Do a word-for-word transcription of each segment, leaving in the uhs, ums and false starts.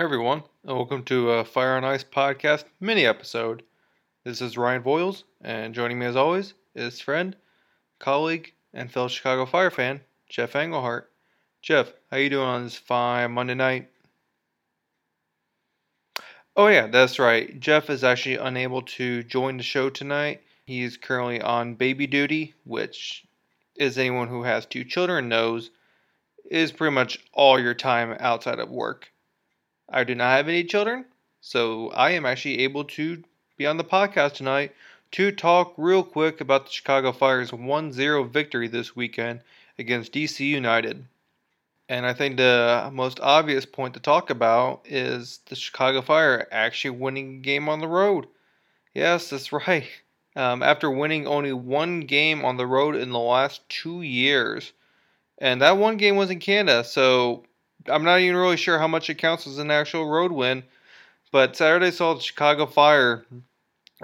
Hey everyone, and welcome to uh, Fire and Ice Podcast mini-episode. This is Ryan Boyles, and joining me as always is friend, colleague, and fellow Chicago Fire fan, Jeff Englehart. Jeff, how you doing on this fine Monday night? Oh yeah, that's right. Jeff is actually unable to join the show tonight. He is currently on baby duty, which, as anyone who has two children knows, is pretty much all your time outside of work. I do not have any children, so I am actually able to be on the podcast tonight to talk real quick about the Chicago Fire's one zero victory this weekend against D C United. And I think the most obvious point to talk about is the Chicago Fire actually winning a game on the road. Yes, that's right. Um, after winning only one game on the road in the last two years. And that one game was in Canada, so I'm not even really sure how much it counts as an actual road win, but Saturday saw the Chicago Fire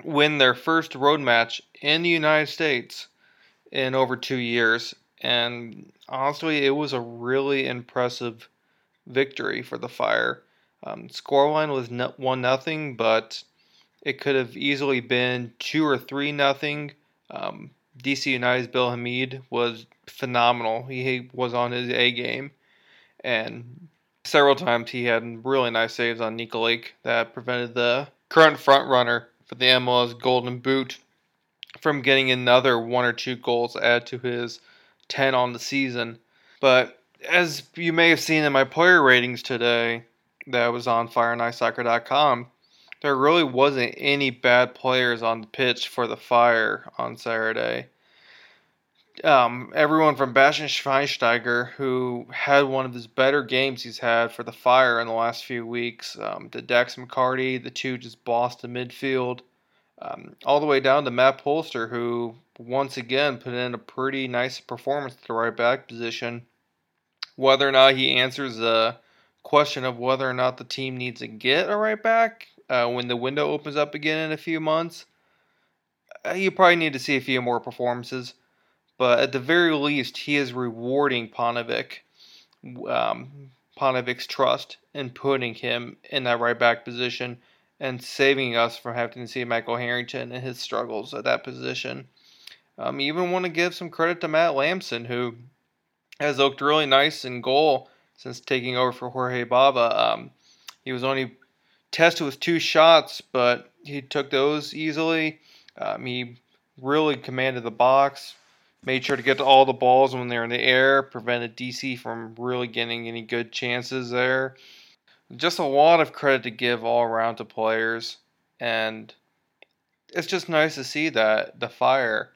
win their first road match in the United States in over two years, and honestly, it was a really impressive victory for the Fire. Um, scoreline was one nothing, but it could have easily been two or three nothing. Um, D C United's Bill Hamid was phenomenal. He was on his A game. And several times he had really nice saves on Nico Lake that prevented the current front runner for the M L S Golden Boot from getting another one or two goals to add to his ten on the season. But as you may have seen in my player ratings today that was on fire and ice soccer dot com, there really wasn't any bad players on the pitch for the Fire on Saturday. Um, everyone from Bastian Schweinsteiger, who had one of his better games he's had for the Fire in the last few weeks, um, to Dax McCarty, the two just bossed the midfield, um, all the way down to Matt Polster, who once again put in a pretty nice performance at the right back position. Whether or not he answers the question of whether or not the team needs to get a right back uh, when the window opens up again in a few months, uh, you probably need to see a few more performances. But at the very least, he is rewarding Paunović, um, Paunovic's trust in putting him in that right back position and saving us from having to see Michael Harrington and his struggles at that position. Um, even want to give some credit to Matt Lamson, who has looked really nice in goal since taking over for Jorge Bava. Um, he was only tested with two shots, but he took those easily. Um, he really commanded the box. Made sure to get to all the balls when they're in the air. Prevented D C from really getting any good chances there. Just a lot of credit to give all around to players. And it's just nice to see that the Fire.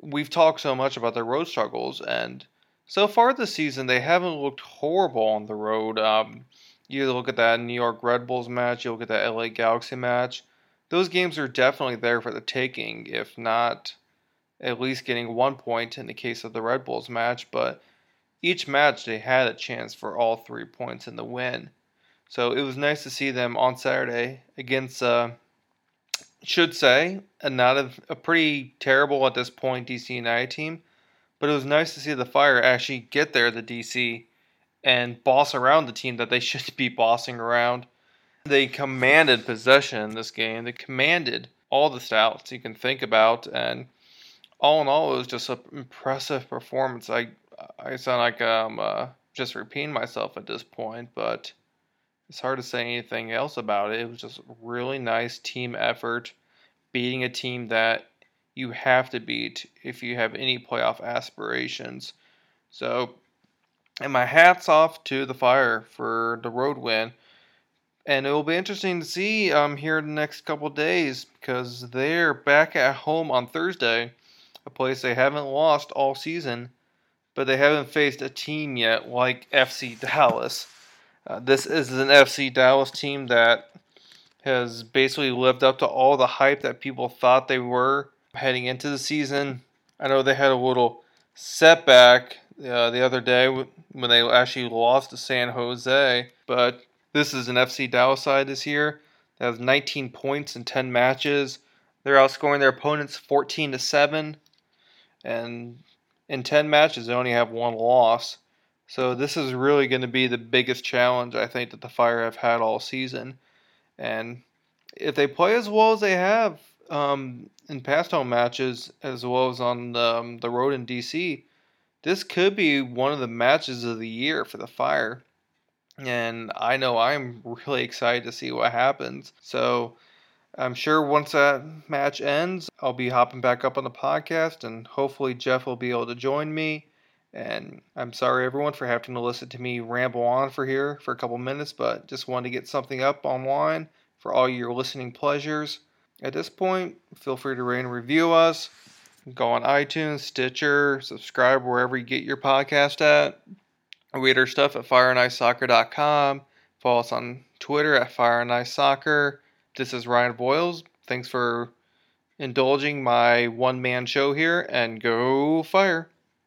We've talked so much about their road struggles. And so far this season, they haven't looked horrible on the road. Um, you look at that New York Red Bulls match. You look at that L A Galaxy match. Those games are definitely there for the taking, if not at least getting one point in the case of the Red Bulls match, but each match they had a chance for all three points in the win. So it was nice to see them on Saturday against, uh, should say, a not a, a pretty terrible at this point D C United team, but it was nice to see the Fire actually get there, the D C, and boss around the team that they should be bossing around. They commanded possession in this game. They commanded all the stats you can think about, and all in all, it was just an impressive performance. I I sound like I'm uh, just repeating myself at this point, but it's hard to say anything else about it. It was just a really nice team effort, beating a team that you have to beat if you have any playoff aspirations. So, and my hat's off to the Fire for the road win. And it will be interesting to see um, here in the next couple of days because they're back at home on Thursday. A place they haven't lost all season, but they haven't faced a team yet like F C Dallas. Uh, this is an F C Dallas team that has basically lived up to all the hype that people thought they were heading into the season. I know they had a little setback uh, the other day when they actually lost to San Jose, but this is an F C Dallas side this year that has nineteen points in ten matches. They're outscoring their opponents fourteen to seven. And in ten matches, they only have one loss. So this is really going to be the biggest challenge, I think, that the Fire have had all season. And if they play as well as they have um, in past home matches, as well as on um, the road in D C, this could be one of the matches of the year for the Fire. And I know I'm really excited to see what happens. So I'm sure once that match ends, I'll be hopping back up on the podcast, and hopefully Jeff will be able to join me. And I'm sorry, everyone, for having to listen to me ramble on for here for a couple minutes, but just wanted to get something up online for all your listening pleasures. At this point, feel free to rate and review us. Go on iTunes, Stitcher, subscribe wherever you get your podcast at. Read our stuff at fire and ice soccer dot com. Follow us on Twitter at fireandicesoccer. This is Ryan Boyles. Thanks for indulging my one-man show here, and go Fire!